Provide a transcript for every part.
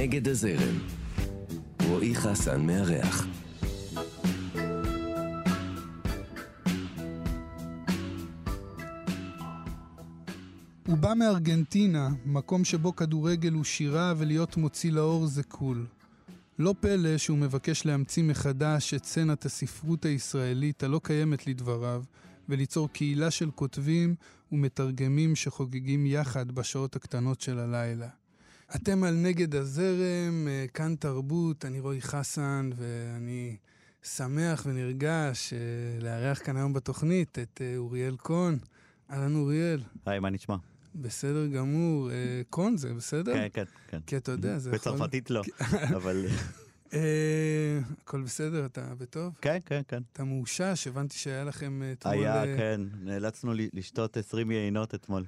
נגד הזרם. רועי חסן מארח. הוא בא מארגנטינה, מקום שבו כדורגל הוא שירה ולהיות מוציא לאור זה קול. לא פלא שהוא מבקש להמציא מחדש את סצנת הספרות הישראלית הלא קיימת לדבריו, וליצור קהילה של כותבים ומתרגמים שחוגגים יחד בשעות הקטנות של הלילה. אתם על נגד הזרם, כאן תרבות, אני רועי חסן, ואני שמח ונרגש לארח כאן היום בתוכנית את אוריאל קון. אהלן אוריאל. היי, מה נשמע? בסדר גמור. קון זה בסדר? כן, כן, כן. כי אתה יודע, זה יכול... בצרפתית לא, אבל... הכל בסדר, אתה בטוב? כן, כן, כן. אתה מאושש, הבנתי שהיה לכם אתמול... היה, כן. נאלצנו לשתות 20 יינות אתמול.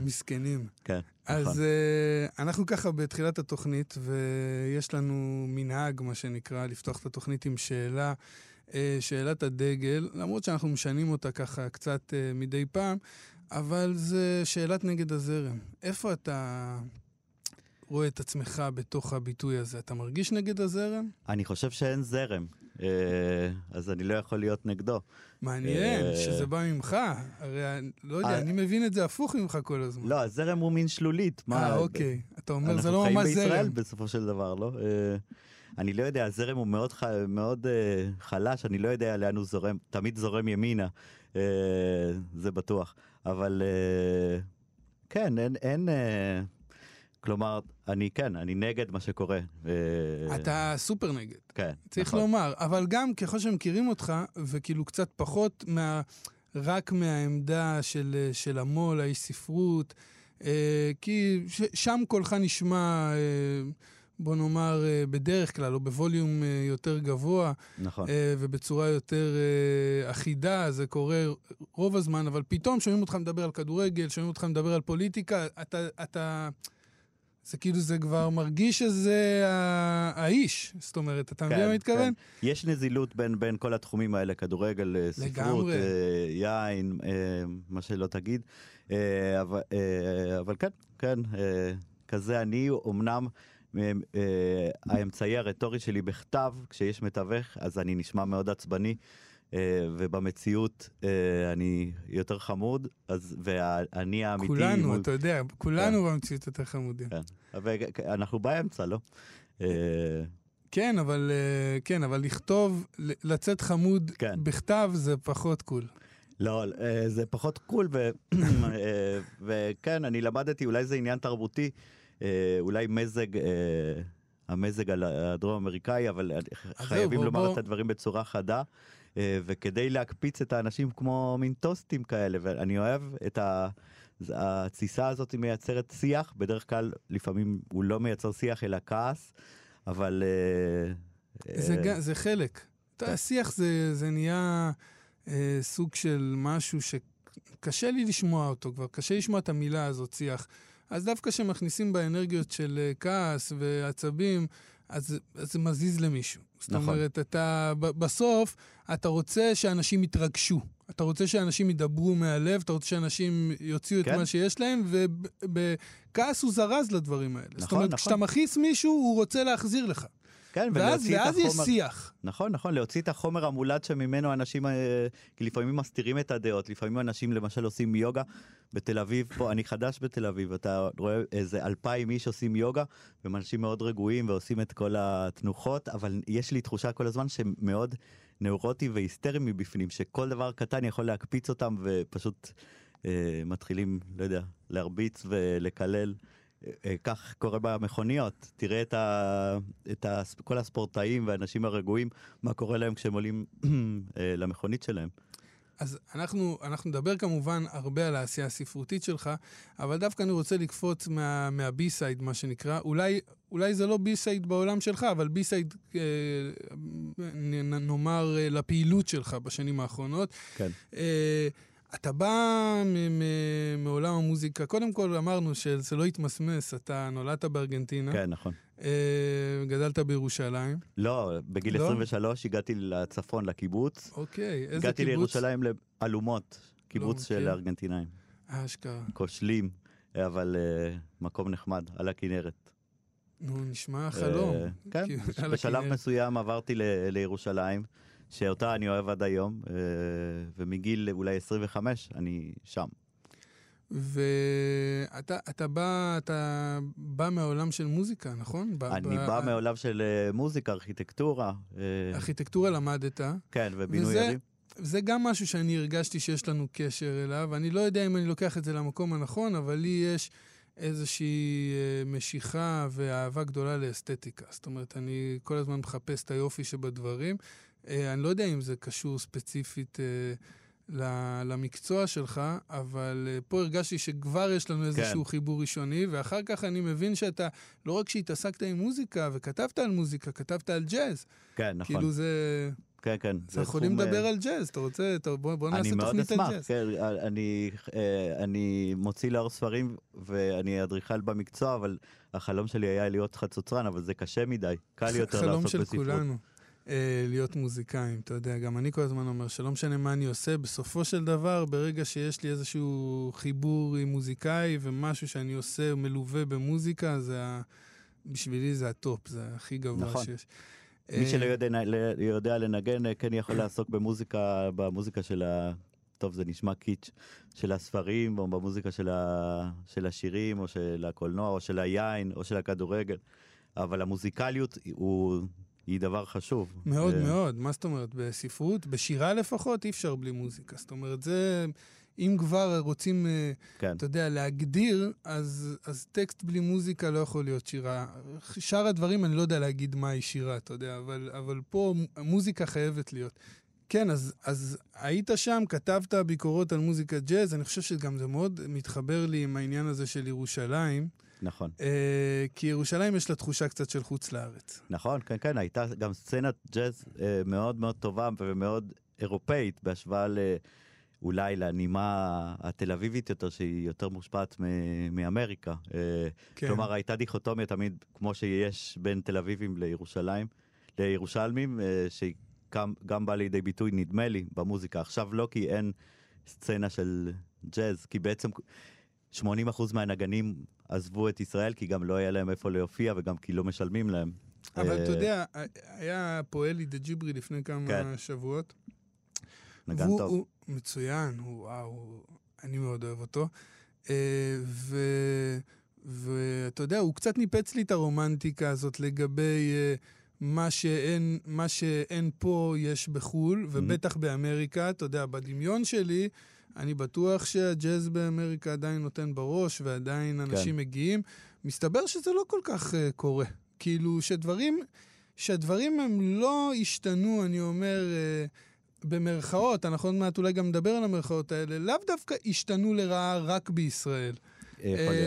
מסכנים. כן, נכון. אז אנחנו ככה בתחילת התוכנית, ויש לנו מנהג, מה שנקרא, לפתוח את התוכנית עם שאלה, שאלת הדגל, למרות שאנחנו משנים אותה ככה קצת מדי פעם, אבל זה שאלת נגד הזרם. איפה אתה... רואה את עצמך בתוך הביטוי הזה, אתה מרגיש נגד הזרם? אני חושב שאין זרם, אז אני לא יכול להיות נגדו. מעניין, שזה בא ממך, הרי לא יודע, אני מבין את זה הפוך ממך כל הזמן. לא, הזרם הוא מין שלולית. אוקיי, אתה אומר, זה לא ממש זרם. אנחנו חיים בישראל בסופו של דבר, לא? אני לא יודע, הזרם הוא מאוד חלש, אני לא יודע לאן הוא זורם, תמיד זורם ימינה, זה בטוח, אבל כן, אין... כלומר, אני נגד מה שקורה. אתה סופר נגד. כן. צריך לומר, אבל גם ככל שמכירים אותך, וכאילו קצת פחות, רק מהעמדה של המול, האיש ספרות, כי שם קולך נשמע, בוא נאמר, בדרך כלל, או בווליום יותר גבוה, ובצורה יותר אחידה, זה קורה רוב הזמן, אבל פתאום שומעים אותך מדבר על כדורגל, שומעים אותך מדבר על פוליטיקה, אתה... זה כאילו זה כבר מרגיש שזה האיש, זאת אומרת, אתה מבין מה מתכוון? יש נזילות בין כל התחומים האלה, כדורגל, ספרות, יין, מה שלא תגיד, אבל כן, כזה אני, אמנם האמצעי הרטורי שלי בכתב, כשיש מתווך, אז אני נשמע מאוד עצבני, ובמציאות אני יותר חמוד, ואני האמיתי... כולנו, אתה יודע, כולנו במציאות יותר חמודים. אנחנו באמצע, לא? כן, אבל לכתוב, לצאת חמוד בכתב זה פחות קול. לא, זה פחות קול, וכן, אני למדתי, אולי זה עניין תרבותי, אולי מזג... המזג הדרום-אמריקאי, אבל חייבים לומר את הדברים בצורה חדה, וכדי להקפיץ את האנשים כמו מין טוסטים כאלה, ואני אוהב את הציסה הזאת, היא מייצרת שיח, בדרך כלל לפעמים הוא לא מייצר שיח אלא כעס, אבל... זה חלק. השיח זה נהיה סוג של משהו שקשה לי לשמוע אותו כבר, קשה לשמוע את המילה הזאת, שיח. אז דווקא שמכניסים באנרגיות של כעס ועצבים, אז זה מזיז למישהו. זאת אומרת, בסוף אתה רוצה שאנשים יתרגשו, אתה רוצה שאנשים ידברו מהלב, אתה רוצה שאנשים יוציאו את מה שיש להם, ובכעס הוא זרז לדברים האלה. זאת אומרת, כשאתה מכניס מישהו, הוא רוצה להחזיר לך. ואז יש שיח. נכון, נכון, להוציא את החומר המולד שממנו אנשים, כי לפעמים מסתירים את הדעות, לפעמים אנשים למשל עושים יוגה בתל אביב, פה אני חדש בתל אביב, אתה רואה איזה 2,000 איש עושים יוגה, ואנשים מאוד רגועים ועושים את כל התנוחות, אבל יש לי תחושה כל הזמן שמאוד נאורוטי והיסטרי מבפנים, שכל דבר קטן יכול להקפיץ אותם ופשוט מתחילים, לא יודע, להרביץ ולקלל. כך קורה במכוניות, תראה כל הספורטאים והאנשים הרגועים, מה קורה להם כשהם עולים למכונית שלהם. אז אנחנו נדבר כמובן הרבה על העשייה הספרותית שלך, אבל דווקא אני רוצה לקפוץ מהבי-סייד, מה שנקרא. אולי זה לא בי-סייד בעולם שלך, אבל בי-סייד, נאמר, לפעילות שלך בשנים האחרונות. כן. אתה בא מעולם המוזיקה, קודם כל אמרנו שזה לא התמסמס, אתה נולדת בארגנטינה. כן, נכון. גדלת בירושלים. לא, בגיל 23 הגעתי לצפון, לקיבוץ. אוקיי, איזה קיבוץ? הגעתי לירושלים לאלומות, קיבוץ של ארגנטינאים. אשכרה. כושלים, אבל מקום נחמד, על הכנרת. נו, נשמע חלום. כן, בשלב מסוים עברתי לירושלים, שאותה אני אוהב עד היום, ומגיל אולי 25 אני שם. ואתה בא מהעולם של מוזיקה, נכון? אני בא מהעולם של מוזיקה, ארכיטקטורה. ארכיטקטורה למדת. כן, ובינוי ידים. זה גם משהו שאני הרגשתי שיש לנו קשר אליו, אני לא יודע אם אני לוקח את זה למקום הנכון, אבל לי יש איזושהי משיכה ואהבה גדולה לאסתטיקה. זאת אומרת, אני כל הזמן מחפש את היופי שבדברים. אני לא יודע אם זה קשור ספציפית למקצוע שלך, אבל פה הרגשתי שכבר יש לנו איזשהו חיבור ראשוני, ואחר כך אני מבין שאתה, לא רק שהתעסקת עם מוזיקה וכתבת על מוזיקה, כתבת על ג'אז. כן, נכון. כאילו זה... כן, כן. אנחנו יכולים לדבר על ג'אז, אתה רוצה? בוא נעשה תוכנית על ג'אז. אני מאוד אשמח, אני מוציא לאור ספרים, ואני אדריכל במקצוע, אבל החלום שלי היה להיות חצוצרן, אבל זה קשה מדי, קל יותר לעשות בספרות. חלום של כולנו, להיות מוזיקאים, אתה יודע, גם אני כל הזמן אומר, שלא משנה מה אני עושה, בסופו של דבר, ברגע שיש לי איזשהו חיבור עם מוזיקאי, ומשהו שאני עושה מלווה במוזיקה, בשבילי זה הטופ, זה הכי גבוה שיש. מי שלא יודע לנגן, כן יכול לעסוק במוזיקה, במוזיקה של ה... טוב, זה נשמע קיץ' של הספרים, או במוזיקה של השירים, או של הקולנוע, או של היין, או של הכדורגל. אבל המוזיקליות היא דבר חשוב. מאוד מאוד. מה זאת אומרת? בספרות, בשירה לפחות, אי אפשר בלי מוזיקה. זאת אומרת, זה... אם כבר רוצים, אתה יודע, להגדיר, אז טקסט בלי מוזיקה לא יכול להיות שירה. שאר הדברים, אני לא יודע להגיד מהי שירה, אתה יודע, אבל פה המוזיקה חייבת להיות. כן, אז היית שם, כתבת ביקורות על מוזיקה ג'אז, אני חושב שגם זה מאוד מתחבר לי עם העניין הזה של ירושלים. נכון. כי ירושלים יש לה תחושה קצת של חוץ לארץ. נכון, כן, כן, הייתה גם סצנת ג'אז מאוד מאוד טובה ומאוד אירופאית בהשוואה ל... אולי לנימה התל אביבית יותר, שהיא יותר מושפעת מאמריקה. כן. כלומר, הייתה דיכוטומיה תמיד, כמו שיש בין תל אביבים לירושלמים, שהיא גם באה לידי ביטוי, נדמה לי, במוזיקה. עכשיו לא, כי אין סצנה של ג'אז, כי בעצם 80% מהנגנים עזבו את ישראל, כי גם לא היה להם איפה להופיע, וגם כי לא משלמים להם. אבל אתה יודע, היה פה אלי דג'יברי לפני כמה שבועות. נגן טוב. מצוין, וואו, אני מאוד אוהב אותו, ואתה יודע, הוא קצת ניפץ לי את הרומנטיקה הזאת לגבי מה שאין פה יש בחול, ובטח באמריקה, אתה יודע, בדמיון שלי, אני בטוח שהג'אז באמריקה עדיין נותן בראש, ועדיין אנשים מגיעים, מסתבר שזה לא כל כך קורה, כאילו שהדברים הם לא השתנו, אני אומר... במרכאות, אנחנו עוד מעט אולי גם נדבר על המרכאות האלה, לאו דווקא השתנו לרעה רק בישראל.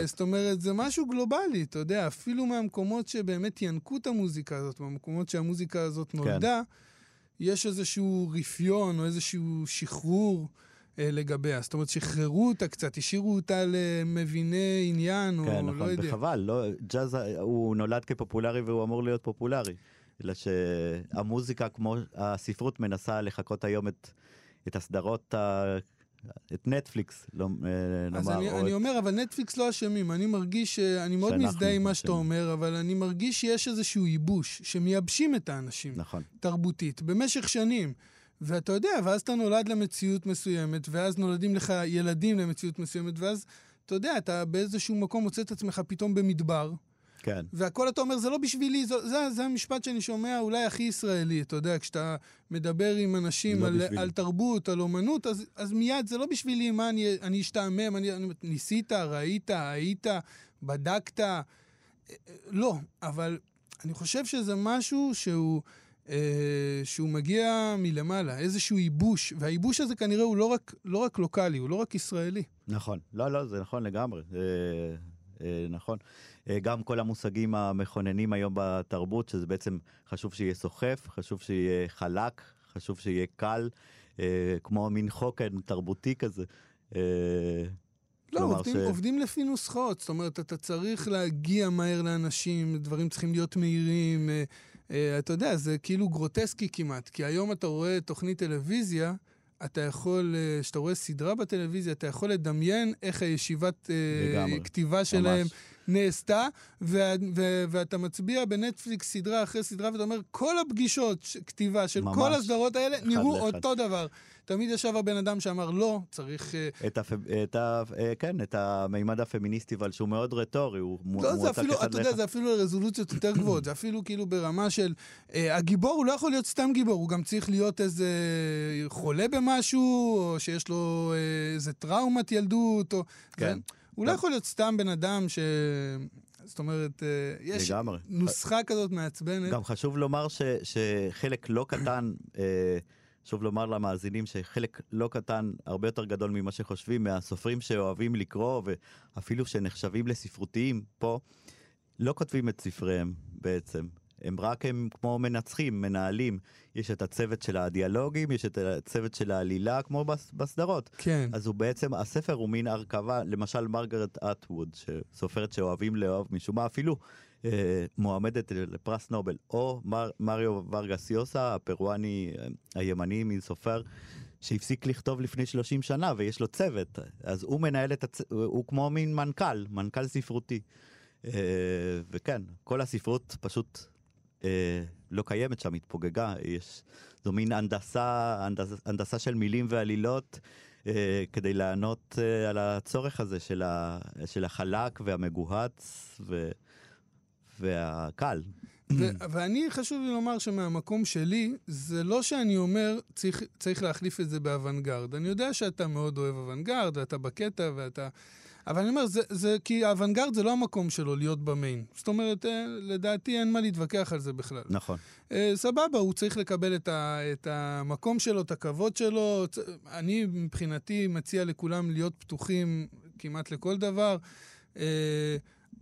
זאת אומרת, זה משהו גלובלי, אתה יודע, אפילו מהמקומות שבאמת ינקו את המוזיקה הזאת, מהמקומות שהמוזיקה הזאת נולדה, יש איזשהו רפיון או איזשהו שחרור לגביה. זאת אומרת, שחררו אותה קצת, השאירו אותה למביני עניין, או נכון, לא יודע. וחבל, ג'אז הוא נולד כפופולרי והוא אמור להיות פופולרי. אלא שהמוזיקה, כמו הספרות, מנסה לחכות היום את הסדרות, את נטפליקס, נאמר. אני אומר, אבל נטפליקס לא אשמים, אני מרגיש, אני מאוד מזדהה עם מה שאתה אומר, אבל אני מרגיש שיש איזשהו ייבוש, שמייבשים את האנשים, תרבותית, במשך שנים, ואתה יודע, ואז אתה נולד למציאות מסוימת, ואז נולדים לך ילדים למציאות מסוימת, ואז אתה יודע, אתה באיזשהו מקום מוצא את עצמך פתאום במדבר, כן. והכל אתה אומר, זה לא בשבילי, זה המשפט שאני שומע אולי הכי ישראלי, אתה יודע, כשאתה מדבר עם אנשים על תרבות, על אומנות, אז מיד זה לא בשבילי, מה אני אשתעמם, ניסית, ראית, היית, בדקת, לא, אבל אני חושב שזה משהו שהוא מגיע מלמעלה, איזשהו ייבוש, והייבוש הזה כנראה הוא לא רק לוקלי, הוא לא רק ישראלי. נכון, לא, זה נכון לגמרי, נכון. גם כל המושגים המכוננים היום בתרבות, שזה בעצם חשוב שיהיה סוחף, חשוב שיהיה חלק, חשוב שיהיה קל, כמו מין חוקן תרבותי כזה. לא, עובדים לפי נוסחאות, זאת אומרת, אתה צריך להגיע מהר לאנשים, דברים צריכים להיות מהירים, אתה יודע, זה כאילו גרוטסקי כמעט, כי היום אתה רואה תוכנית טלוויזיה, אתה יכול, כשאתה רואה סדרה בטלוויזיה, אתה יכול לדמיין איך הישיבת כתיבה שלהם, נעשתה, ואתה מצביע בנטפליקס סדרה אחרי סדרה, ואתה אומר, כל הפגישות כתיבה של ממש. כל הסדרות האלה נראו לאחד. אותו דבר. תמיד ישב הבן אדם שאמר, לא, צריך... את המימד הפמיניסטי, אבל שהוא מאוד רטורי, הוא מועצה כסד לך. אתה יודע, זה אפילו רזולוציות יותר גבוהות, זה אפילו כאילו ברמה של... הגיבור הוא לא יכול להיות סתם גיבור, הוא גם צריך להיות איזה חולה במשהו, או שיש לו איזה טראומת ילדות, או... כן. הוא לא יכול להיות סתם בן אדם ש... זאת אומרת, יש לגמרי. נוסחה כזאת מעצבנת. גם חשוב לומר שחלק לא קטן... שוב לומר למאזינים שחלק לא קטן, הרבה יותר גדול ממה שחושבים, מהסופרים שאוהבים לקרוא, ואפילו שנחשבים לספרותיים פה, לא כותבים את ספריהם בעצם. הם כמו מנצחים, מנהלים. יש את הצוות של הדיאלוגים, יש את הצוות של העלילה, כמו בסדרות. כן. אז הוא בעצם, הספר הוא מין הרכבה, למשל מרגרט אטווד, סופרת שאוהבים לאהוב משום מה, אפילו מועמדת לפרס נובל, או מריו ורגס יוסה, הפרואני הימני מסופר, שהפסיק לכתוב לפני 30 שנה, ויש לו צוות, אז הוא מנהל את הוא כמו מין מנכ"ל, מנכ"ל ספרותי. וכן, כל הספרות פשוט לא קיימת שם, התפוגגה, זו מין הנדסה של מילים ועלילות, כדי לענות על הצורך הזה של החלק והמגוהץ והקל. ואני חשוב לי לומר שמהמקום שלי, זה לא שאני אומר, צריך להחליף את זה באבנגרד. אני יודע שאתה מאוד אוהב אבנגרד, ואתה בקטע, ואתה... אבל אני אומר, זה כי האבנגרד זה לא המקום שלו להיות במיין. זאת אומרת, לדעתי אין מה להתווכח על זה בכלל. נכון. סבבה, הוא צריך לקבל את המקום שלו, את הכבוד שלו. אני מבחינתי מציע לכולם להיות פתוחים כמעט לכל דבר.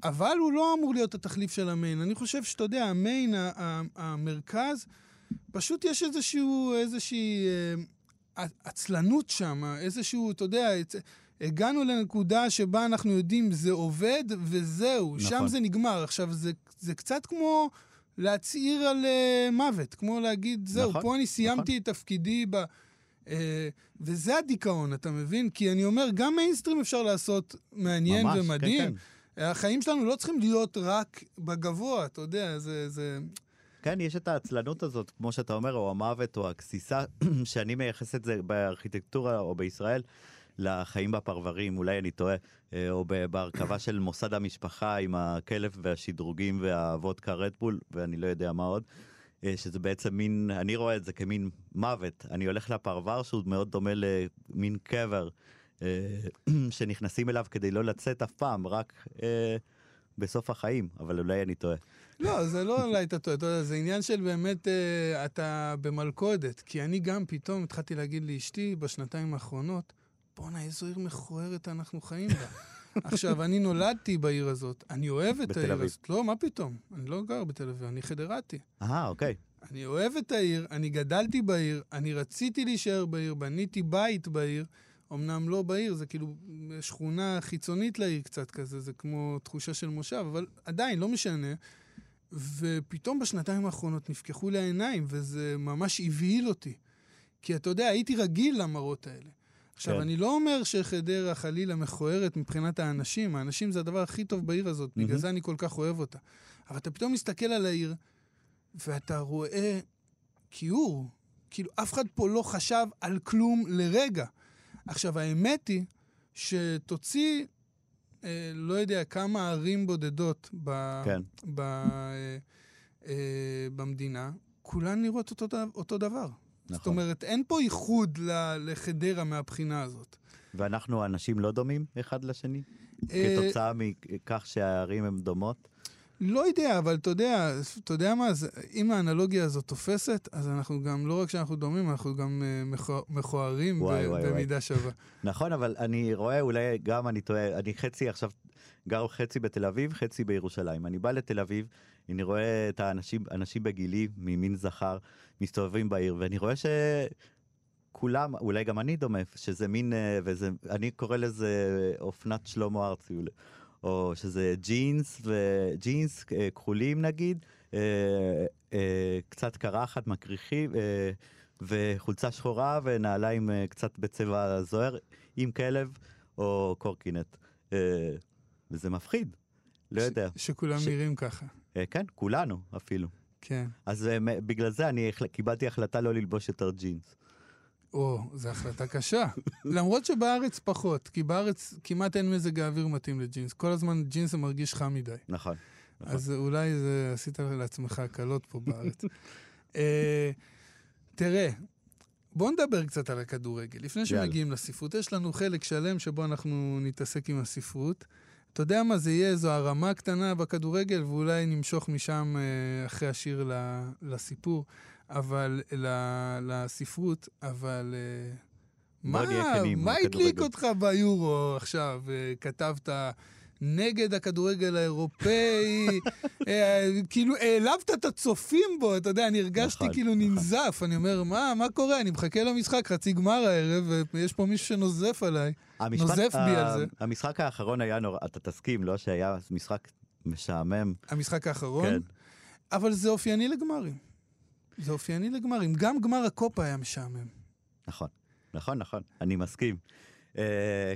אבל הוא לא אמור להיות התחליף של המיין. אני חושב שאתה יודע, המיין, המרכז, פשוט יש איזושהי עצלנות שם, איזשהו, אתה יודע, הגענו לנקודה שבה אנחנו יודעים, זה עובד וזהו, נכון. שם זה נגמר. עכשיו, זה קצת כמו להצעיר על מוות, כמו להגיד, זהו, נכון, פה אני סיימתי את תפקידי וזה הדיכאון, אתה מבין? כי אני אומר, גם מיינסטרים אפשר לעשות מעניין ממש, ומדהים. כן, כן. החיים שלנו לא צריכים להיות רק בגבוה, אתה יודע, זה... כן, יש את העצלנות הזאת, כמו שאתה אומר, או המוות, או הכסיסה, שאני מייחס את זה בארכיטקטורה, או בישראל, לחיים בפרברים, אולי אני טועה, או בהרכבה של מוסד המשפחה, עם הכלף והשדרוגים, והוודקה רדבול, ואני לא יודע מה עוד, שזה בעצם מין, אני רואה את זה כמין מוות, אני הולך לפרבר, שהוא מאוד דומה למין קבר, שנכנסים אליו כדי לא לצאת אף פעם, רק בסוף החיים, אבל אולי אני טועה. לא, זה לא אולי אתה טועה, זה עניין של באמת אתה במלכודת, כי אני גם פתאום התחלתי להגיד לאשתי בשנתיים האחרונות, בונה, איזו עיר מכוערת אנחנו חיים בה. עכשיו, אני נולדתי בעיר הזאת, אני אוהב את העיר הזאת. לא, מה פתאום? אני לא גר בתל אביב, אני חדרתי. אוקיי. אני אוהב את העיר, אני גדלתי בעיר, אני רציתי להישאר בעיר, בניתי בית בעיר, אמנם לא בעיר, זה כאילו שכונה חיצונית לעיר קצת כזה, זה כמו תחושה של מושב, אבל עדיין, לא משנה. ופתאום בשנתיים האחרונות נפקחו לי העיניים, וזה ממש הבהיל אותי. כי אתה יודע, הייתי רגיל למראות האלה. עכשיו, כן. אני לא אומר שחדרה חלילה מכוערת מבחינת האנשים. האנשים זה הדבר הכי טוב בעיר הזאת, בגלל זה אני כל כך אוהב אותה. אבל אתה פתאום מסתכל על העיר, ואתה רואה כיעור. כאילו, אף אחד פה לא חשב על כלום לרגע. עכשיו, האמת היא שתוציא, לא יודע, כמה ערים בודדות כן. במדינה, כולן נראות אותו דבר. נכון. זאת אומרת, אין פה ייחוד לחדרה מהבחינה הזאת. ואנחנו אנשים לא דומים אחד לשני? כתוצאה מכך שהערים הן דומות? לא יודע, אבל אתה יודע מה, אם האנלוגיה הזאת תופסת, אז אנחנו גם, לא רק שאנחנו דומים, אנחנו גם מכוערים במידה שווה. נכון, אבל אני רואה, אולי גם אני טועה, אני חצי עכשיו, גר חצי בתל אביב, חצי בירושלים. אני בא לתל אביב, אני רואה את האנשים בגילי, ממין זכר, מסתובבים בעיר, ואני רואה שכולם, אולי גם אני דומה, שזה מין, אני קורא לזה אופנת שלמה ארצי, או שזה ג'ינס, וג'ינס כחולים נגיד, קצת קרחת, מקריחים, וחולצה שחורה, ונעליים קצת בצבע זוהר, עם כלב או קורקינט. וזה מפחיד. לא יודע. שכולם נראים ככה. כן, כולנו אפילו. כן. אז בגלל זה אני קיבלתי החלטה לא ללבוש יותר ג'ינס. או, זו החלטה קשה. למרות שבארץ פחות, כי בארץ כמעט אין מזג האוויר מתאים לג'ינס. כל הזמן ג'ינס מרגיש חם מדי. נכון. אז אולי עשית לעצמך הקלות פה בארץ. תראה, בואו נדבר קצת על הכדורגל. לפני שמגיעים לספרות, יש לנו חלק שלם שבו אנחנו נתעסק עם הספרות. אתה יודע מה זה יהיה? זו הרמה קטנה בכדורגל, ואולי נמשוך משם אחרי השיר לסיפור, אבל לספרות, אבל מה הדליק אותך ביורו עכשיו? כתבת נגד הכדורגל האירופאי, כאילו העלבת את הצופים בו, אתה יודע, אני הרגשתי כאילו ננזף, אני אומר, מה קורה? אני מחכה למשחק, חצי גמר הערב, ויש פה מישהו שנוזף עליי, נוזף בי על זה. המשחק האחרון היה נורא, אתה תסכים, לא שהיה משחק משעמם. המשחק האחרון? אבל זה אופייני לגמרים. זה אופייני לגמרים. גם גמר הקופה היה משעמם. נכון, נכון, נכון, אני מסכים.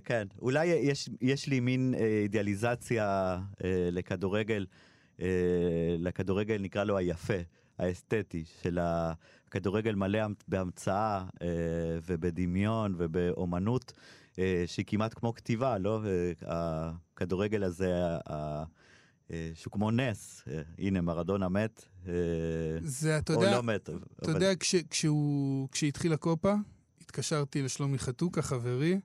כן, אולי יש לי מין אידיאליזציה לכדורגל, לכדורגל נקרא לו היפה, האסתטי, של הכדורגל מלא בהמצאה ובדמיון ובאומנות, שהיא כמעט כמו כתיבה, לא? הכדורגל הזה, שהוא כמו נס, הנה מרדונה מת, או לא מת. אתה יודע, כשהתחיל הקופה, התקשרתי לשלומי חתוק, החברי,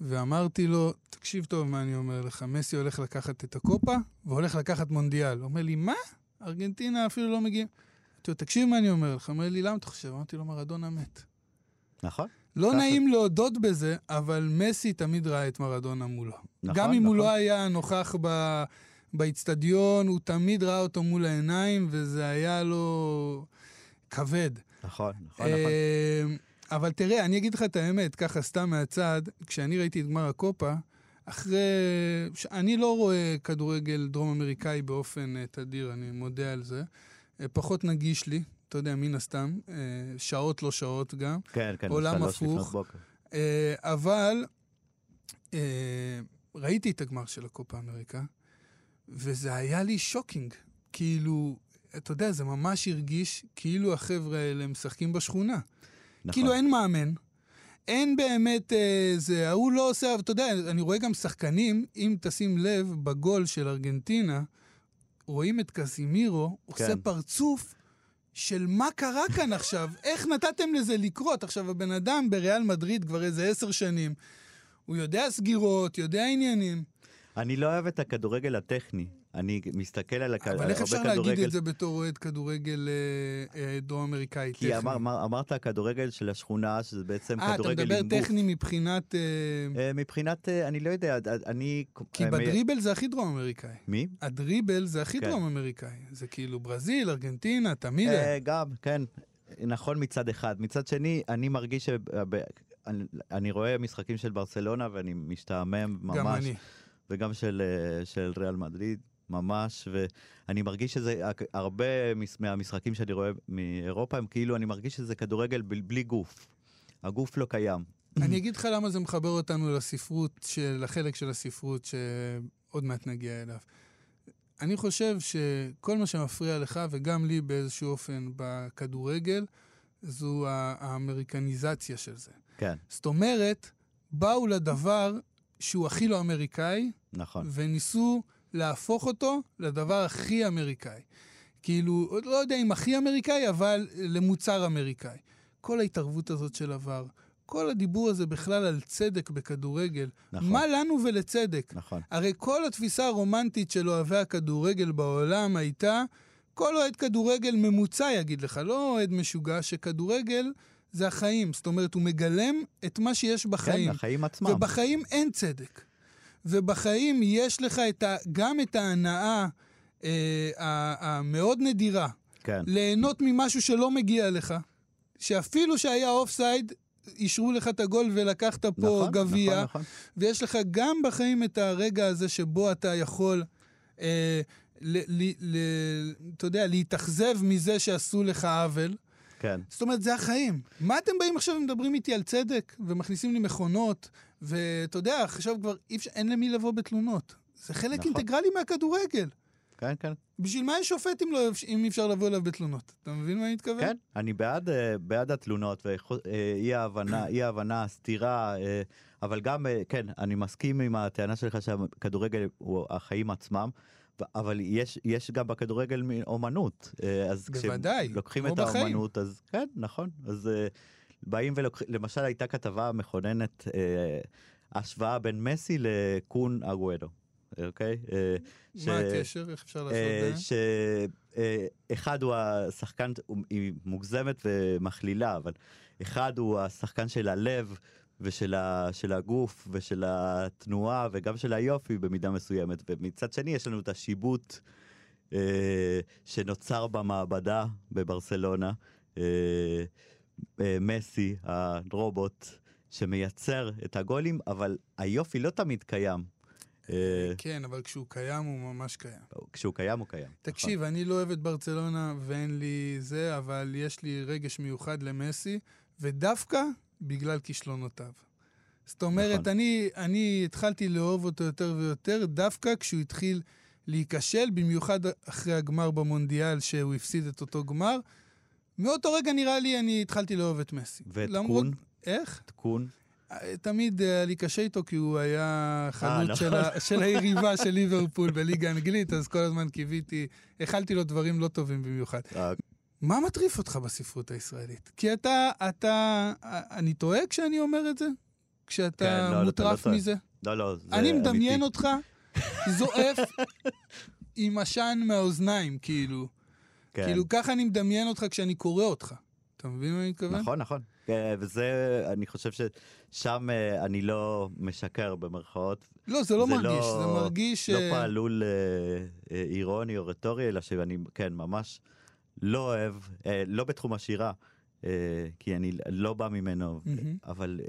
ואמרתי לו, תקשיב טוב מה אני אומר לך, מסי הולך לקחת את הקופה, והולך לקחת מונדיאל. אומר לי, מה? ארגנטינה אפילו לא מגיעים. תקשיב מה אני אומר לך, אומר לי, למה אתה חושב? אמרתי לו, מרדונה מת. נכון. לא נעים להודות בזה, אבל מסי תמיד ראה את מרדונה מולו. גם אם הוא לא היה נוכח באצטדיון, הוא תמיד ראה אותו מול העיניים, וזה היה לו כבד. נכון, נכון, נכון. אבל תראה, אני אגיד לך את האמת, ככה סתם מהצד, כשאני ראיתי את גמר הקופה, אחרי, אני לא רואה כדורגל דרום אמריקאי באופן תדיר, אני מודה על זה, פחות נגיש לי, אתה יודע, מן הסתם, שעות לא שעות גם, כן, כן, עולם הפוך, אבל ראיתי את הגמר של הקופה אמריקה, וזה היה לי שוקינג, כאילו, אתה יודע, זה ממש הרגיש, כאילו החבר'ה האלה משחקים בשכונה, כאילו אין מאמן, אין באמת זה, הוא לא עושה, אתה יודע, אני רואה גם שחקנים, אם תשים לב, בגול של ארגנטינה, רואים את קסימירו, עושה פרצוף של מה קרה כאן עכשיו, איך נתתם לזה לקרות? עכשיו הבן אדם בריאל מדריד כבר איזה 10 שנים, הוא יודע סגירות, יודע עניינים. אני לא אוהב את הכדורגל הטכני, אני מסתכל על הכדורגל... אבל איך אפשר להגיד את זה בתור אוהד כדורגל דרום-אמריקאי טכני? כי אמרת הכדורגל של השכונה, שזה בעצם כדורגל לימבוך. אתה מדבר טכני מבחינת... מבחינת, אני לא יודע, אני... כי בדריבל זה הכי דרום-אמריקאי. מי? הדריבל זה הכי דרום-אמריקאי. זה כאילו ברזיל, ארגנטינה, תמיד... גם, כן. נכון מצד אחד. מצד שני, אני מרגיש ש... אני רואה משחקים של ברצלונה, ואני משתעמם ממש. גם אני. וגם של ריאל מדריד, ממש, ואני מרגיש שזה, הרבה מהמשחקים שאני רואה מאירופה, הם כאילו, אני מרגיש שזה כדורגל בלי גוף. הגוף לא קיים. אני אגיד לך למה זה מחבר אותנו לספרות, לחלק של הספרות שעוד מעט נגיע אליו. אני חושב שכל מה שמפריע לך, וגם לי באיזשהו אופן בכדורגל, זו האמריקניזציה של זה. כן. זאת אומרת, באו לדבר... שהוא הכי לא אמריקאי, נכון. וניסו להפוך אותו לדבר הכי אמריקאי. כאילו, לא יודע אם הכי אמריקאי, אבל למוצר אמריקאי. כל ההתערבות הזאת של עבר, כל הדיבור הזה בכלל על צדק בכדורגל, נכון. מה לנו ולצדק? נכון. הרי כל התפיסה הרומנטית של אוהבי הכדורגל בעולם הייתה, כל אוהד כדורגל ממוצע יגיד לך, לא אוהד משוגע שכדורגל, זה החיים, זאת אומרת, הוא מגלם את מה שיש בחיים. כן, החיים עצמם. ובחיים אין צדק. ובחיים יש לך גם את ההנאה המאוד נדירה. כן. ליהנות ממשהו שלא מגיע לך, שאפילו שהיה אופסייד, אישרו לך את הגול ולקחת פה נכון, גביע. נכון, נכון. ויש לך גם בחיים את הרגע הזה שבו אתה יכול... אתה יודע, להתאכזב מזה שעשו לך עוול. כן. זאת אומרת, זה החיים. מה אתם באים עכשיו ומדברים איתי על צדק, ומכניסים לי מכונות, ואתה יודע, עכשיו כבר אין למי לבוא בתלונות. זה חלק אינטגרלי מהכדורגל. כן, כן. בשביל מה יש שופט אם אפשר לבוא אליו בתלונות? אתה מבין מה אני מתכוון? כן, אני בעד התלונות, ואי ההבנה, סתירה, אבל גם, כן, אני מסכים עם הטענה שלך שהכדורגל הוא החיים עצמם, אבל יש גם בכדורגל אומנות. אז כשלוקחים את האומנות, אז כן, נכון. אז באים ולוקחים, למשל הייתה כתבה מכוננת, השוואה בין מסי לקון אגוארו. אוקיי? מה הקשר? איך אפשר לעשות את זה? אחד הוא השחקן, היא מוגזמת ומכלילה, אבל אחד הוא השחקן של הלב ושל הגוף ושל התנועה וגם של היופי במידה מסוימת, ומצד שני יש לנו את השיבוט שנוצר במעבדה בברסלונה, מסי, הרובוט שמייצר את הגולים, אבל היופי לא תמיד קיים. כן, אבל כשהוא קיים הוא ממש קיים. כשהוא קיים הוא קיים. תקשיב, אני לא אוהב את ברצלונה ואין לי זה, אבל יש לי רגש מיוחד למסי, ודווקא בגלל כישלונותיו. זאת אומרת, אני התחלתי לאהוב אותו יותר ויותר, דווקא כשהוא התחיל להיכשל, במיוחד אחרי הגמר במונדיאל שהוא הפסיד את אותו גמר, מאותו רגע נראה לי אני התחלתי לאהוב את מסי. ותקון? איך? תקון. תמיד לי קשה איתו, כי הוא היה חלוץ של היריבה של ליברפול בליגה האנגלית, אז כל הזמן קיוויתי, אכלתי לו דברים לא טובים במיוחד. מה מטריף אותך בספרות הישראלית? כי אני טועה כשאני אומר את זה? כשאתה מוטרף מזה? לא, זה אמיתי. אני מדמיין אותך, זועף עם עשן מהאוזניים, כאילו ככה אני מדמיין אותך כשאני קורא אותך. אתה מבין מה אני מתכוון? נכון, נכון. וזה, אני חושב ששם אני לא משקר במרכאות. לא, זה לא מרגיש, זה מרגיש... לא פעלול אירוני או רטורי, אלא שאני, כן, ממש לא אוהב, לא בתחום השירה, כי אני לא בא ממנו, אבל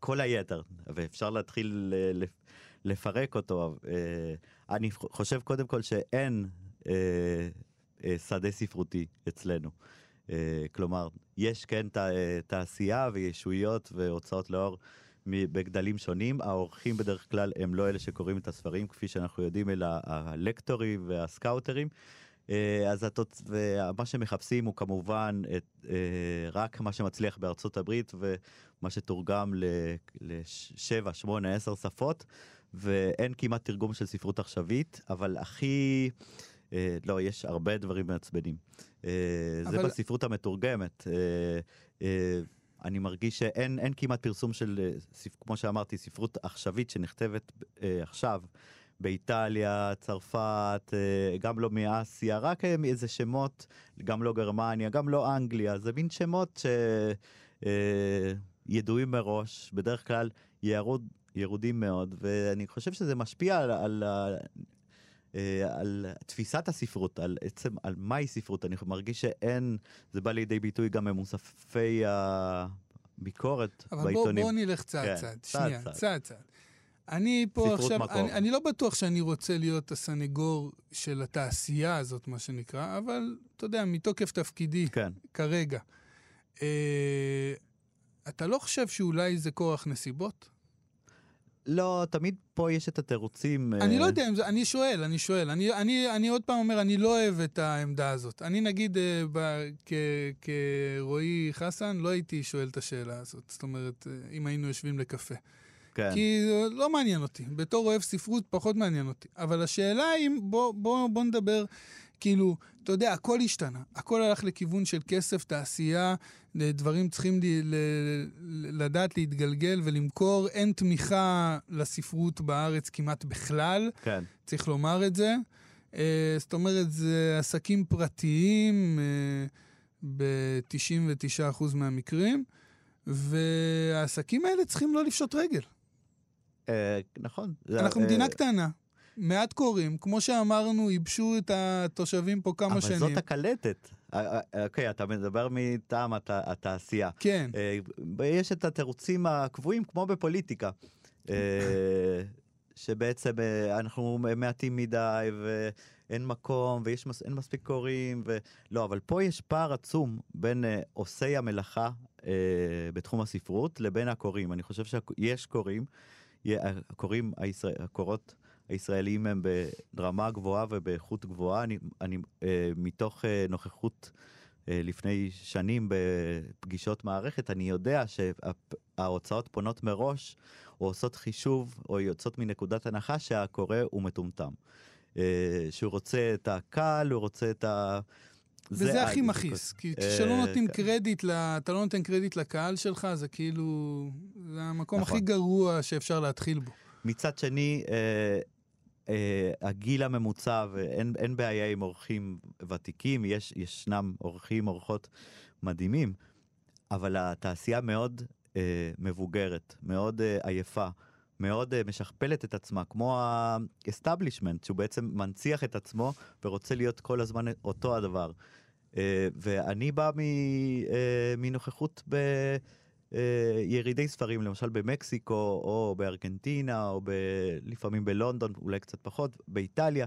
כל היתר, ואפשר להתחיל לפרק אותו. אני חושב קודם כל שאין שדה ספרותי אצלנו. כלומר, יש כן תעשייה וישויות והוצאות לאור בגדלים שונים, האורחים בדרך כלל הם לא אלה שקוראים את הספרים, כפי שאנחנו יודעים, אלא הלקטורים והסקאוטרים, אז מה שמחפשים הוא כמובן רק מה שמצליח בארצות הברית, ומה שתורגם ל-7, 8, 10 שפות, ואין כמעט תרגום של ספרות עכשווית, אבל הכי... לא, יש הרבה דברים מעצבנים. זה בספרות המתורגמת. אני מרגיש שאין כמעט פרסום של, כמו שאמרתי, ספרות עכשווית שנכתבת עכשיו באיטליה, צרפת, גם לא מאסיה, רק איזה שמות, גם לא גרמניה, גם לא אנגליה, זה מין שמות שידועים מראש, בדרך כלל ירודים מאוד, ואני חושב שזה משפיע על תפיסת הספרות, על עצם, על מהי ספרות. אני מרגיש שאין, זה בא לידי ביטוי גם במוספי הביקורת בעיתונים. אבל בוא נלך צעד צעד. אני פה עכשיו, אני לא בטוח שאני רוצה להיות הסנגור של התעשייה הזאת, מה שנקרא, אבל אתה יודע, מתוקף תפקידי כרגע. אתה לא חושב שאולי זה כורח נסיבות? לא, תמיד פה יש את התירוצים. אני לא יודע, אני שואל. אני עוד פעם אומר, אני לא אוהב את העמדה הזאת. אני נגיד, כרועי חסן, לא הייתי שואל את השאלה הזאת. זאת אומרת, אם היינו יושבים לקפה. כן. כי לא מעניין אותי. בתור אוהב ספרות פחות מעניין אותי. אבל השאלה היא, בוא נדבר, כאילו, אתה יודע, הכל השתנה. הכל הלך לכיוון של כסף, תעשייה, דברים צריכים לדעת להתגלגל ולמכור. אין תמיכה לספרות בארץ כמעט בכלל. כן. צריך לומר את זה. זאת אומרת, זה עסקים פרטיים ב-99% מהמקרים, והעסקים האלה צריכים לא לפשוט רגל. נכון. אנחנו מדינה קטנה. מעט קוראים, כמו שאמרנו, ייבשו את התושבים פה כמה שנים. אבל זאת הקלטת. אוקיי, אתה מדבר מטעם התעשייה. כן. יש את התירוצים הקבועים, כמו בפוליטיקה, שבעצם אנחנו מעטים מדי, ואין מקום, ואין מספיק קוראים, לא, אבל פה יש פער עצום בין עושי המלאכה בתחום הספרות לבין הקוראים. אני חושב שיש קוראים, הקוראות הישראלים הם ברמה גבוהה ובאיכות גבוהה, אני מתוך נוכחות לפני שנים בפגישות מערכת, אני יודע שההוצאות פונות מראש, או עושות חישוב, או יוצאות מנקודת הנחה שהקורא הוא מטומטם. שהוא רוצה את הקל, הוא רוצה את ה... וזה הכי מכיס, כי כשלא נותנים קרדיט, אתה לא נותן קרדיט לקהל שלך, זה כאילו, זה המקום הכי גרוע שאפשר להתחיל בו. מצד שני, הגיל הממוצע, ואין בעיה עם אורחים ותיקים, ישנם אורחים, אורחות מדהימים, אבל התעשייה מאוד מבוגרת, מאוד עייפה, מאוד משכפלת את עצמה, כמו ה-establishment, שהוא בעצם מנציח את עצמו, ורוצה להיות כל הזמן אותו הדבר. ואני בא מנוכחות בירידי ספרים, למשל במקסיקו, או בארגנטינה, או לפעמים בלונדון, אולי קצת פחות, באיטליה.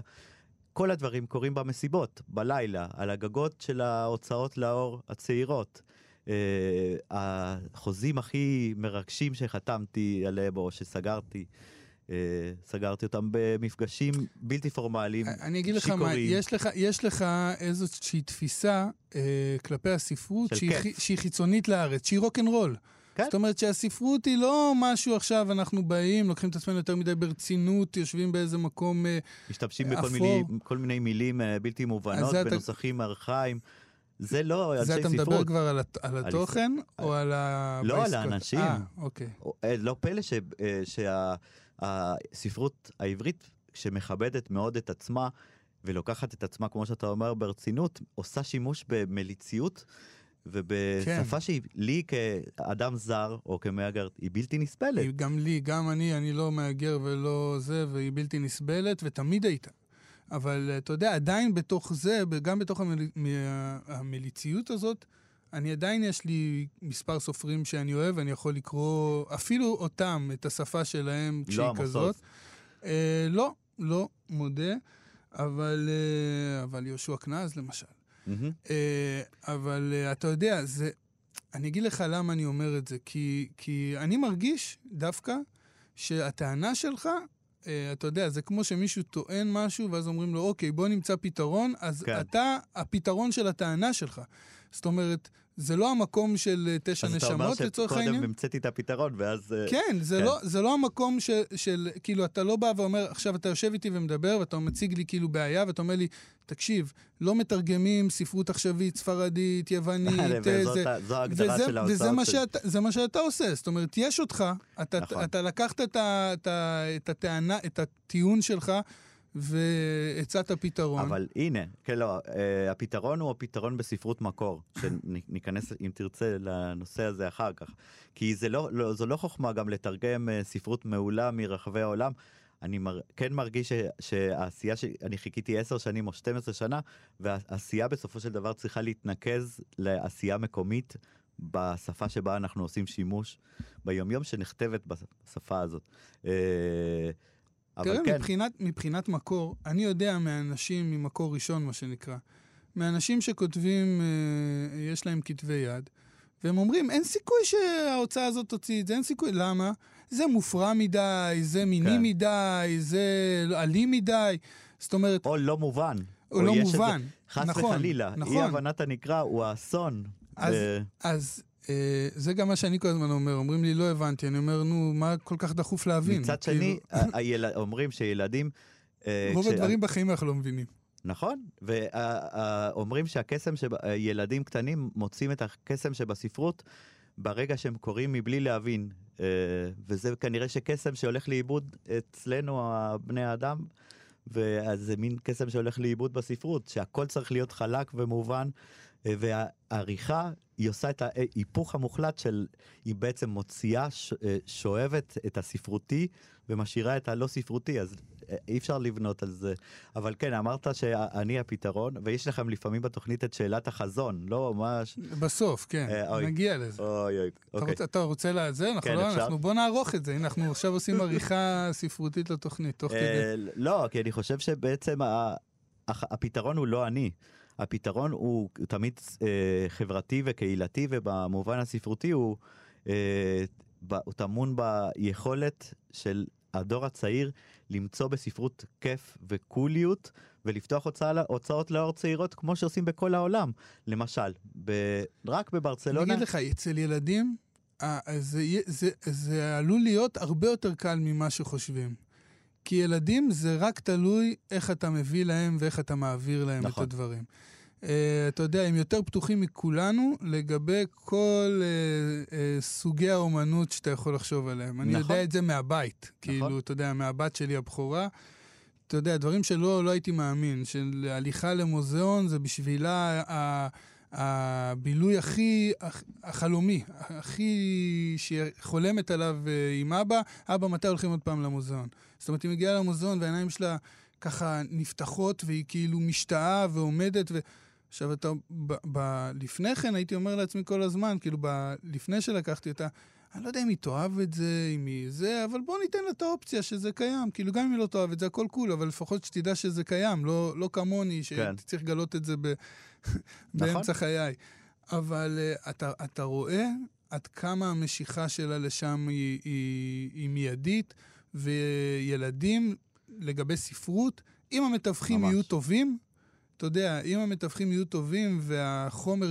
כל הדברים קורים במסיבות, בלילה, על הגגות של ההוצאות לאור הצעירות. החוזים הכי מרגשים שחתמתי עליהם או שסגרתי, סגרתי אותם במפגשים בלתי פורמליים, אני אגיד לך מה, יש לך איזושהי תפיסה כלפי הספרות שהיא חיצונית לארץ, שהיא רוק'נ'רול. זאת אומרת שהספרות היא לא משהו עכשיו אנחנו באים, לוקחים את עצמנו יותר מדי ברצינות, יושבים באיזה מקום משתמשים בכל מיני מילים בלתי מובנות, בנוסחים ארכאיים. זה לא אנשי ספרות. זה אתה מדבר כבר על התוכן או על ה... לא, על האנשים. אוקיי. לא פלא שהספרות העברית, שמכבדת מאוד את עצמה, ולוקחת את עצמה, כמו שאתה אומר, ברצינות, עושה שימוש במליציות, ובשפה שהיא, לי כאדם זר, או כמהגר, היא בלתי נסבלת. גם לי, גם אני לא מהגר ולא זה, והיא בלתי נסבלת, ותמיד הייתה. אבל אתה יודע, עדיין בתוך זה, גם בתוך המליציות הזאת, אני עדיין יש לי מספר סופרים שאני אוהב, אני יכול לקרוא אפילו אותם, את השפה שלהם כשהיא כזאת. לא, מודה, אבל יהושע כנז למשל. אבל אתה יודע, אני אגיד לך למה אני אומר את זה, כי אני מרגיש דווקא שהטענה שלך, אתה יודע, זה כמו שמישהו טוען משהו, ואז אומרים לו, אוקיי, בוא נמצא פתרון, אז כן. אתה הפתרון של הטענה שלך. זאת אומרת, זה לא המקום של 9 נשמות לצורך העניין. אז אתה אומר שקודם המצאתי את הפתרון, ואז... כן, זה לא המקום של, כאילו, אתה לא בא ואומר, עכשיו אתה יושב איתי ומדבר, ואתה מציג לי כאילו בעיה, ואתה אומר לי, תקשיב, לא מתרגמים ספרות עכשווית, ספרדית, יוונית, זו ההגדרה של ההוצאות שלי. וזה מה שאתה עושה, זאת אומרת, יש אותך, אתה לקחת את הטענה, את הטיעון שלך, והצעת הפתרון. אבל הנה, לא, הפתרון הוא הפתרון בספרות מקור, שניכנס, אם תרצה, לנושא הזה אחר כך. כי זו לא חוכמה גם לתרגם ספרות מעולה מרחבי העולם. אני כן מרגיש שהעשייה, אני חיכיתי 10 שנים או 12 שנה, והעשייה בסופו של דבר צריכה להתנקז לעשייה מקומית בשפה שבה אנחנו עושים שימוש ביומיום שנכתבת בשפה הזאת. תראה, כן. מבחינת מקור, אני יודע מאנשים ממקור ראשון, מה שנקרא, מאנשים שכותבים, יש להם כתבי יד, והם אומרים, אין סיכוי שההוצאה הזאת תוציא את זה, אין סיכוי, למה? זה מופרע מדי, זה מיני כן. מדי, זה עלי מדי, זאת אומרת... או לא מובן. או לא מובן, חס וחלילה, נכון. אי הבנת הנקרא, הוא האסון. אז זה גם מה שאני כל הזמן אומר, אומרים לי לא הבנתי, אני אומר נו, מה כל כך דחוף להבין? מצד שני, אומרים שילדים... רוב הדברים בחיים אנחנו לא מבינים. נכון, ואומרים שהקסם, ילדים קטנים מוצאים את הקסם שבספרות, ברגע שהם קוראים מבלי להבין, וזה כנראה שקסם שהולך לאיבוד אצלנו, בני האדם, ואז זה מין קסם שהולך לאיבוד בספרות, שהכל צריך להיות חלק ומובן, והעריכה היא עושה את ההיפוך המוחלט של, היא בעצם מוציאה, שואבת את הספרותי ומשאירה את הלא ספרותי, אז אי אפשר לבנות על זה. אבל כן, אמרת שאני הפתרון, ויש לכם לפעמים בתוכנית את שאלת החזון, לא ממש... בסוף, כן, נגיע לזה. אתה רוצה לזה? אנחנו בוא נערוך את זה, אנחנו עכשיו עושים עריכה ספרותית לתוכנית, תוך כדי. לא, כי אני חושב שבעצם הפתרון הוא לא אני. הפתרון הוא תמיד חברתי וקהילתי, ובמובן הספרותי הוא טמון ביכולת של הדור הצעיר למצוא בספרות כיף וקוליות, ולפתוח הוצאות לאור צעירות כמו שעושים בכל העולם. למשל, רק בברצלונה... נגיד לך, אצל ילדים, זה עלול להיות הרבה יותר קל ממה שחושבים. כי ילדים זה רק תלוי איך אתה מביא להם ואיך אתה מעביר להם את הדברים. אתה יודע, הם יותר פתוחים מכולנו לגבי כל סוגי האומנות שאתה יכול לחשוב עליהם. אני יודע את זה מהבית. כאילו, אתה יודע, מהבת שלי הבחורה, אתה יודע, דברים שלא הייתי מאמין, של הליכה למוזיאון זה בשבילה הבילוי הכי החלומי, הכי שחולמת עליו עם אבא, אבא מתי הולכים עוד פעם למוזיאון? זאת אומרת, היא מגיעה למוזיאון והעיניים שלה ככה נפתחות והיא כאילו משתעה ועומדת ו... עכשיו אתה, לפני כן הייתי אומר לעצמי כל הזמן, כאילו לפני שלקחתי אותה, אני לא יודע אם היא תאהב את זה, אם היא זה, אבל בוא ניתן לה את האופציה שזה קיים, כאילו גם אם היא לא תאהב את זה, הכל קול, אבל לפחות שתדע שזה קיים, לא כמוני, שצריך לגלות את זה באמצע חיי. אבל אתה רואה עד כמה המשיכה שלה לשם היא מיידית, וילדים לגבי ספרות, אם המתווכים יהיו טובים, אתה יודע, אם המתווכים יהיו טובים והחומר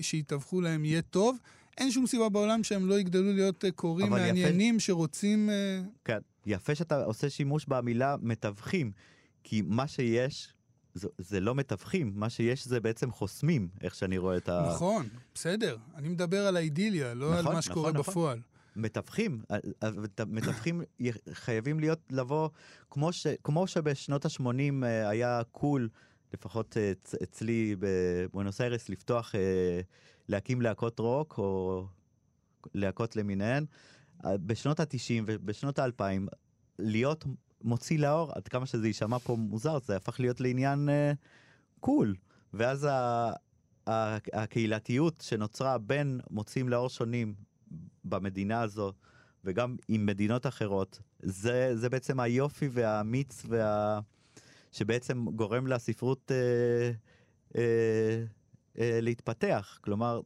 שיתווכו להם יהיה טוב, אין שום סיבה בעולם שהם לא יגדלו להיות קוראים מעניינים שרוצים... כן, יפה שאתה עושה שימוש במילה מתווכים, כי מה שיש זה לא מתווכים, מה שיש זה בעצם חוסמים, איך שאני רואה את ה... נכון, בסדר, אני מדבר על האידיליה, לא על מה שקורה בפועל. מתווכים חייבים להיות לבוא, כמו שבשנות ה-80 היה קול, לפחות אצלי בבואנוס איירס, לפתוח, להקים להקות רוק, או להקות למיניהן, בשנות ה-90 ובשנות ה-2000, להיות מוציא לאור, עד כמה שזה יישמע פה מוזר, זה הפך להיות לעניין קול. ואז הקהילתיות שנוצרה בין מוציאים לאור שונים במדינה הזו, וגם עם מדינות אחרות, זה בעצם היופי והמיץ שבעצם גורם לספרות להתפתח, כלומר,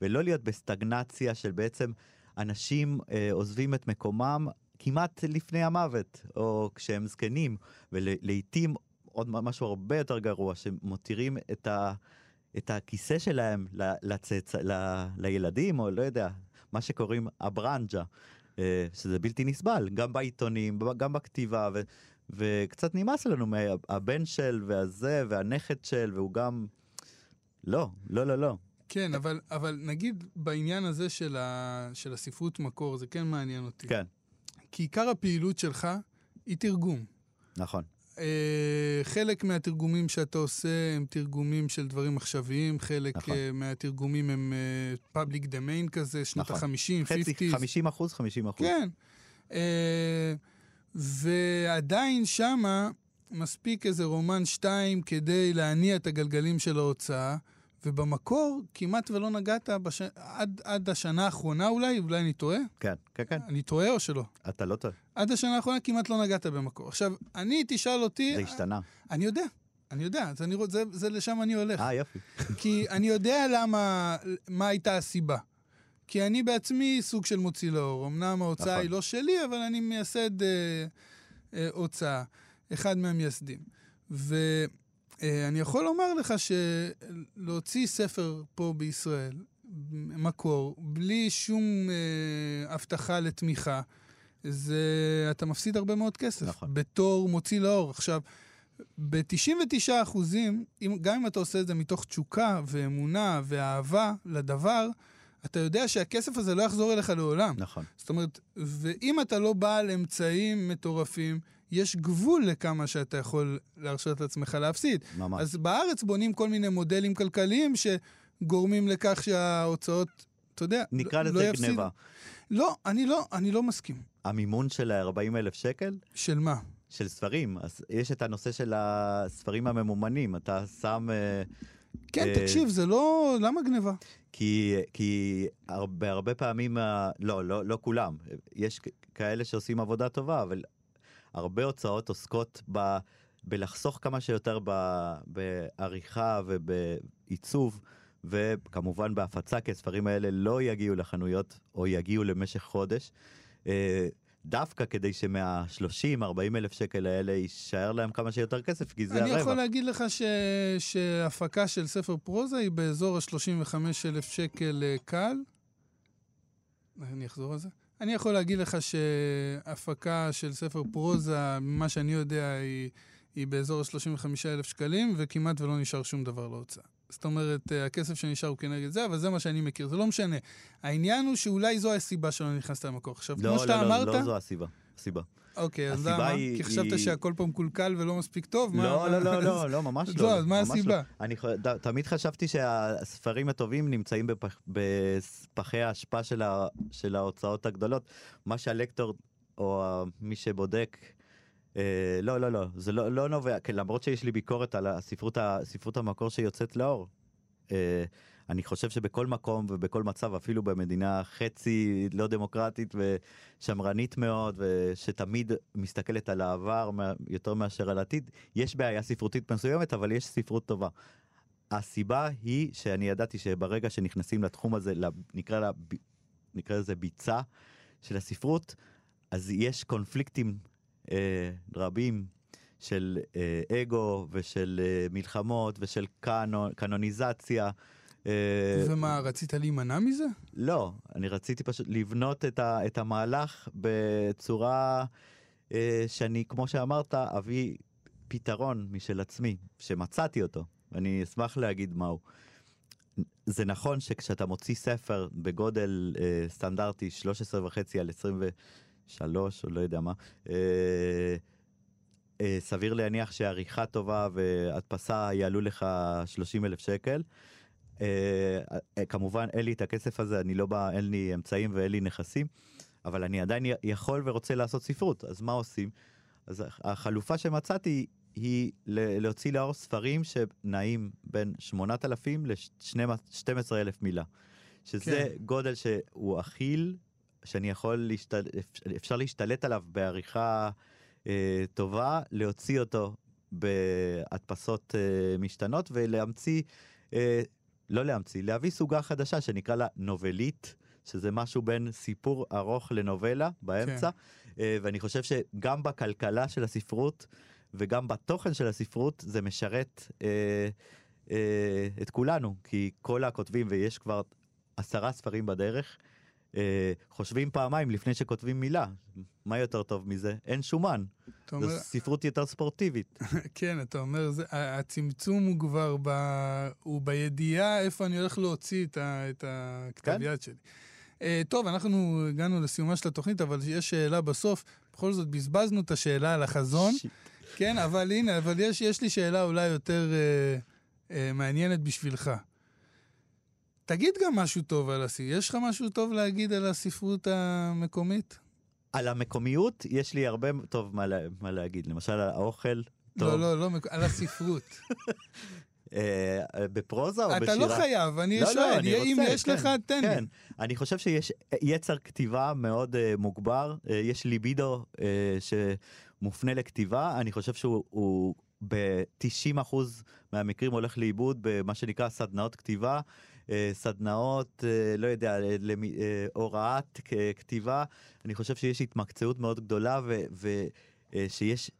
ולא להיות בסטגנציה של בעצם אנשים עוזבים את מקומם כמעט לפני המוות, או כשהם זקנים, ולעיתים עוד משהו הרבה יותר גרוע, שמותירים את הכיסא שלהם לילדים, או לא יודע, מה שקוראים הברנג'ה, שזה בלתי נסבל, גם בעיתונים, גם בכתיבה, וקצת נמאס לנו מהבן של והזה והנכד של, והוא גם לא. כן, אבל נגיד בעניין הזה של הספרות מקור, זה כן מעניין אותי. כן. כי עיקר הפעילות שלך היא תרגום. נכון. חלק מהתרגומים שאתה עושה הם תרגומים של דברים עכשוויים, חלק מהתרגומים הם public domain כזה, שנות ה-50, 50. 50%. כן. ועדיין שמה מספיק איזה רומן 2 כדי להניע את הגלגלים של ההוצאה, ובמקור כמעט ולא נגעת עד השנה האחרונה אולי אני טועה? כן. אני טועה או שלא? אתה לא טועה. עד השנה האחרונה כמעט לא נגעת במקור. עכשיו, תשאל אותי... זה השתנה. אני יודע, זה לשם אני הולך. יופי. כי אני יודע מה הייתה הסיבה. כי אני בעצמי סוג של מוציא לאור. אמנם ההוצאה היא לא שלי, אבל אני מייסד הוצאה. אחד מהמייסדים. אני יכול לומר לך שלהוציא ספר פה בישראל, מקור, בלי שום הבטחה לתמיכה, אתה מפסיד הרבה מאוד כסף. נכון. בתור מוציא לאור. עכשיו, ב-99%, גם אם אתה עושה את זה מתוך תשוקה ואמונה ואהבה לדבר, אתה יודע שהכסף הזה לא יחזור אליך לעולם. נכון. זאת אומרת, ואם אתה לא בעל אמצעים מטורפים, יש גבול לכמה שאתה יכול להרשות לעצמך להפסיד. ממש. אז בארץ בונים כל מיני מודלים כלכליים שגורמים לכך שההוצאות, אתה יודע, נקרא לזה לא גניבה. לא, אני לא מסכים. המימון של 40,000 שקל? של מה? של ספרים. אז יש את הנושא של הספרים הממומנים. אתה שם... כן, תקשיב, זה לא... למה גניבה? כי הרבה פעמים... לא כולם. יש כאלה שעושים עבודה טובה, אבל... הרבה הוצאות עוסקות בלחסוך כמה שיותר בעריכה ובעיצוב, וכמובן בהפצה, כי הספרים האלה לא יגיעו לחנויות או יגיעו למשך חודש, דווקא כדי שמה-30-40 אלף שקל האלה יישאר להם כמה שיותר כסף, כי זה הרווח. אני יכול להגיד לך שהפקה של ספר פרוזה היא באזור ה-35,000 שקל קל. אני אחזור על זה. אני יכול להגיד לך שהפקה של ספר פרוזה, מה שאני יודע, היא באזור ה-35,000 שקלים, וכמעט ולא נשאר שום דבר להוצאה. זאת אומרת, הכסף שנשאר הוא כנגד זה, אבל זה מה שאני מכיר, זה לא משנה. העניין הוא שאולי זו הסיבה שלא נכנסת למקור. עכשיו, כמו שאתה אמרת... לא, זו הסיבה. הסיבה. אוקיי, אז למה? כי חשבת שהכל פה מקולקל ולא מספיק טוב? לא, ממש לא. אז מה הסיבה? אני תמיד חשבתי שהספרים הטובים נמצאים בפחי ההשפעה של ההוצאות הגדולות. מה שהלקטור, או מי שבודק, לא, זה לא נובע, למרות שיש לי ביקורת על הספרות המקור שיוצאת לאור. אני חושב שבכל מקום ובכל מצב, אפילו במדינה חצי לא דמוקרטית ושמרנית מאוד, ושתמיד מסתכלת על העבר יותר מאשר על עתיד, יש בעיה ספרותית מסוימת, אבל יש ספרות טובה. הסיבה היא שאני ידעתי שברגע שנכנסים לתחום הזה, נקרא לזה ביצה של הספרות, אז יש קונפליקטים רבים של אגו ושל מלחמות ושל קנוניזציה. ומה, רצית להימנע מזה? לא, אני רציתי פשוט לבנות את המהלך בצורה שאני, כמו שאמרת, אביא פתרון משל עצמי, שמצאתי אותו, אני אשמח להגיד מהו. זה נכון שכשאתה מוציא ספר בגודל סטנדרטי 13.5 על 23, או לא יודע מה, סביר להניח שעריכה טובה והדפסה יעלו לך 30,000 שקל, כמובן אין לי את הכסף הזה, אני לא בא, אין לי אמצעים ואין לי נכסים, אבל אני עדיין יכול ורוצה לעשות ספרות, אז מה עושים? אז החלופה שמצאתי היא להוציא לאור ספרים שנעים בין 8,000 ל-12,000 מילה, שזה גודל שהוא אכיל, שאני יכול, אפשר להשתלט עליו בעריכה טובה, להוציא אותו בהדפסות משתנות, ולהמציא, לא להמציא, להביא סוגה חדשה שנקרא לה נובלית, שזה משהו בין סיפור ארוך לנובלה באמצע, ואני חושב שגם בכלכלה של הספרות, וגם בתוכן של הספרות, זה משרת את כולנו, כי כל הכותבים, ויש כבר 10 ספרים בדרך, חושבים פעמיים לפני שכותבים מילה. מה יותר טוב מזה? אין שומן. זו ספרות יותר ספורטיבית. כן, אתה אומר, הצמצום הוא כבר בידיעה איפה אני הולך להוציא את הכתב יד שלי. טוב, אנחנו הגענו לסיומה של התוכנית, אבל יש שאלה בסוף. בכל זאת, בזבזנו את השאלה על החזון. כן, אבל הנה, אבל יש לי שאלה אולי יותר מעניינת בשבילך. תגיד גם משהו טוב על הספרות. יש לך משהו טוב להגיד על הספרות המקומית? על המקומיות יש לי הרבה טוב מה להגיד. למשל, האוכל טוב. לא, על הספרות. בפרוזה או בשירה? אתה לא חייב, אני שואל. אם יש לך, תן. אני חושב שיש יצר כתיבה מאוד מוגבר. יש ליבידו שמופנה לכתיבה. אני חושב שהוא ב-90% מהמקרים הולך לאיבוד במה שנקרא סדנאות כתיבה. סדנאות, לא יודע, הוראת כתיבה. אני חושב שיש התמקצעות מאוד גדולה ושיש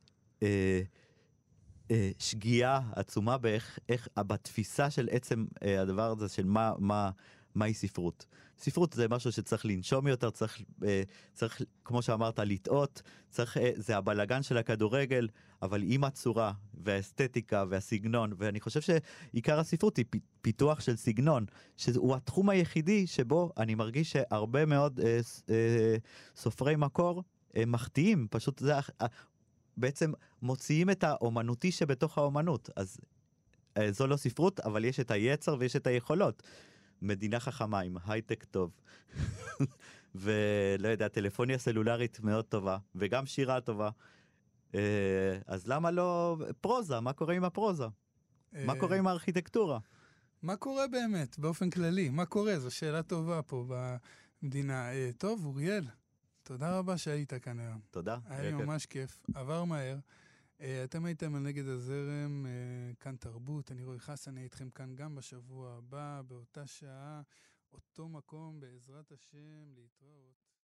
שגיאה עצומה באיך בתפיסה של עצם הדבר הזה של מהי ספרות. ספרות זה משהו שצריך לנשום יותר, צריך, כמו שאמרת, לטעות, זה הבלגן של הכדורגל, אבל עם הצורה והאסתטיקה והסגנון, ואני חושב שעיקר הספרות היא פיתוח של סגנון, שהוא התחום היחידי שבו אני מרגיש שהרבה מאוד סופרי מקור מחטיאים, פשוט זה בעצם מוציאים את האומנותי שבתוך האומנות, אז זו לא ספרות, אבל יש את היצר ויש את היכולות. מדינה חכמה עם הייטק טוב, ולא יודע, טלפוניה סלולרית מאוד טובה, וגם שירה טובה, אז למה לא פרוזה? מה קורה עם הפרוזה? מה קורה עם הארכיטקטורה? מה קורה באמת, באופן כללי? מה קורה? זו שאלה טובה פה במדינה. טוב, אוריאל, תודה רבה שהיית כאן היום. תודה. היה לי ממש כיף, עבר מהר. אתם הייתם על נגד הזרם, כאן תרבות, אני רועי חסן, אני איתכם כאן גם בשבוע הבא, באותה שעה, אותו מקום, בעזרת השם, להתראות.